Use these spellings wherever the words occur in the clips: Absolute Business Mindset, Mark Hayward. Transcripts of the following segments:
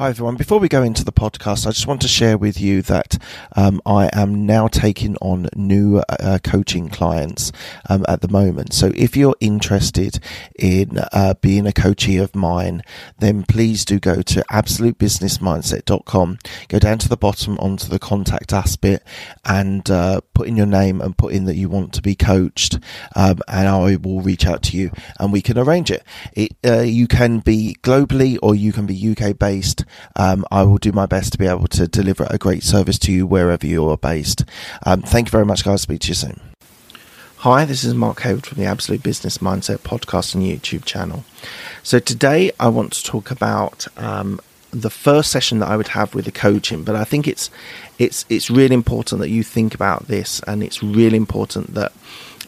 Hi everyone, before we go into the podcast, I just want to share with you that I am now taking on new coaching clients at the moment. So if you're interested in being a coachee of mine, then please do go to absolutebusinessmindset.com, go down to the bottom onto the contact us bit and put in your name and put in that you want to be coached, and I will reach out to you and we can arrange it. You can be globally or you can be UK based. I will do my best to be able to deliver a great service to you wherever you are based. Thank you very much, guys. Speak to you soon. Hi, this is Mark Hayward from the Absolute Business Mindset podcast and YouTube channel. So today I want to talk about the first session that I would have with the coaching, but I think it's really important that you think about this, and it's really important that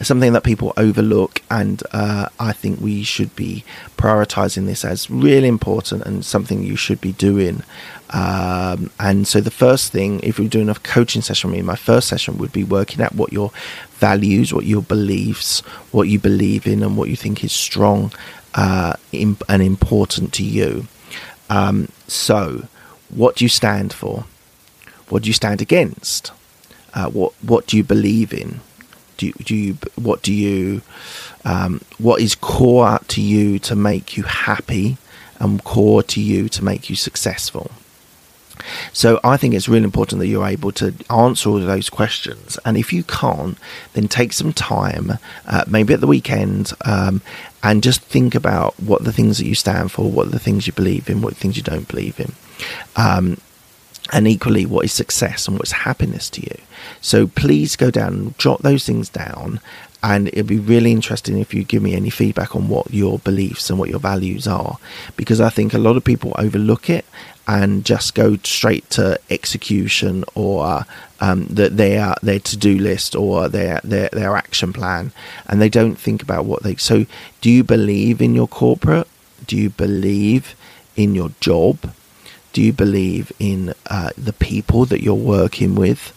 something that people overlook, and I think we should be prioritizing this as really important and something you should be doing. And so the first thing, if you're doing a coaching session with me, my first session would be working out what your values, what your beliefs, what you believe in, and what you think is strong and important to you. So what do you stand for? What do you stand against? What do you believe in? What is core to you to make you happy and core to you to make you successful? So I think it's really important that you're able to answer all of those questions. And if you can't, then take some time, maybe at the weekend, and just think about what the things that you stand for, what the things you believe in, what things you don't believe in. And equally, what is success and what's happiness to you? So please go down and jot those things down. And it'd be really interesting if you give me any feedback on what your beliefs and what your values are, because I think a lot of people overlook it and just go straight to execution or their to-do list or their action plan, and they don't think about what they. So, do you believe in your corporate? Do you believe in your job? Do you believe in the people that you're working with?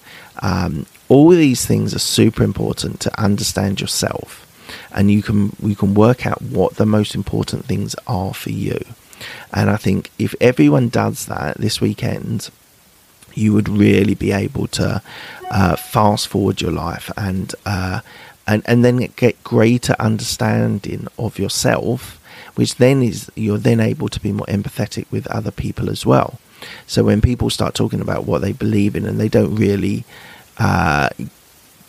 All of these things are super important to understand yourself, and you can work out what the most important things are for you. And I think if everyone does that this weekend, you would really be able to fast forward your life and then get greater understanding of yourself, which then is you're then able to be more empathetic with other people as well. So when people start talking about what they believe in and they don't really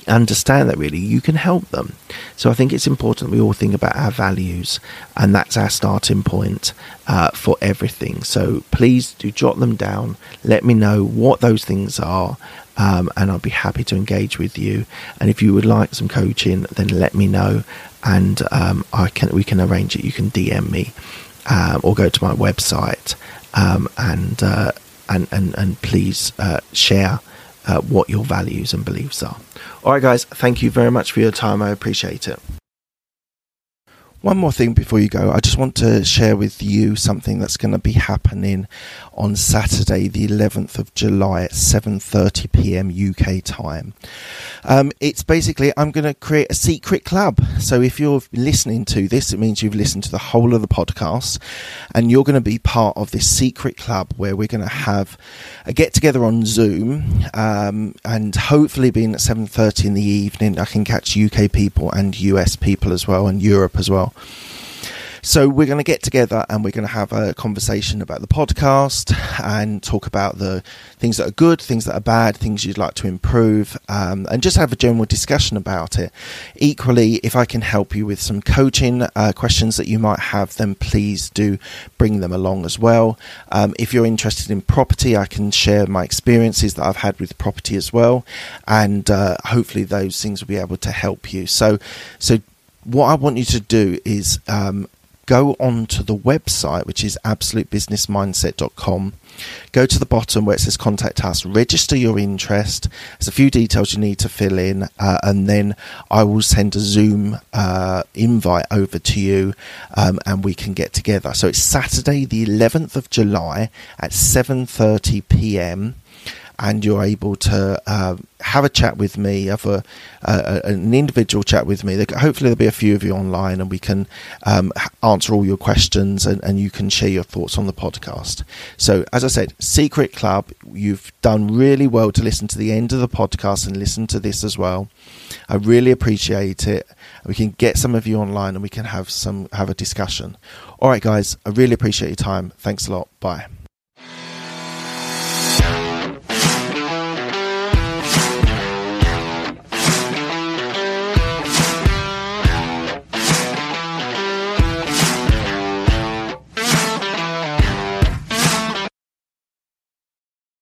understand that, really, you can help them. So I think it's important we all think about our values, and that's our starting point for everything. So please do jot them down. Let me know what those things are, and I'll be happy to engage with you. And if you would like some coaching, then let me know, and we can arrange it. You can DM me or go to my website, and please share what your values and beliefs are. All right, guys, thank you very much for your time. I appreciate it. One more thing before you go, I just want to share with you something that's going to be happening on Saturday, the 11th of July at 7:30 p.m. UK time. It's basically, I'm going to create a secret club. So if you're listening to this, it means you've listened to the whole of the podcast, and you're going to be part of this secret club where we're going to have a get together on Zoom, and hopefully being at 7:30 in the evening, I can catch UK people and US people as well, and Europe as well. So we're going to get together and we're going to have a conversation about the podcast and talk about the things that are good, things that are bad, things you'd like to improve, and just have a general discussion about it. Equally, if I can help you with some coaching questions that you might have, then please do bring them along as well. If you're interested in property, I can share my experiences that I've had with property as well, and hopefully those things will be able to help you. So what I want you to do is go on to the website, which is absolutebusinessmindset.com. Go to the bottom where it says contact us, register your interest. There's a few details you need to fill in, and then I will send a Zoom invite over to you, and we can get together. So it's Saturday the 11th of July at 7:30 p.m. and you're able to have a chat with me, have an individual chat with me. Hopefully there'll be a few of you online, and we can answer all your questions, and you can share your thoughts on the podcast. So as I said, Secret Club, you've done really well to listen to the end of the podcast and listen to this as well. I really appreciate it. We can get some of you online, and we can have a discussion. All right, guys, I really appreciate your time. Thanks a lot. Bye.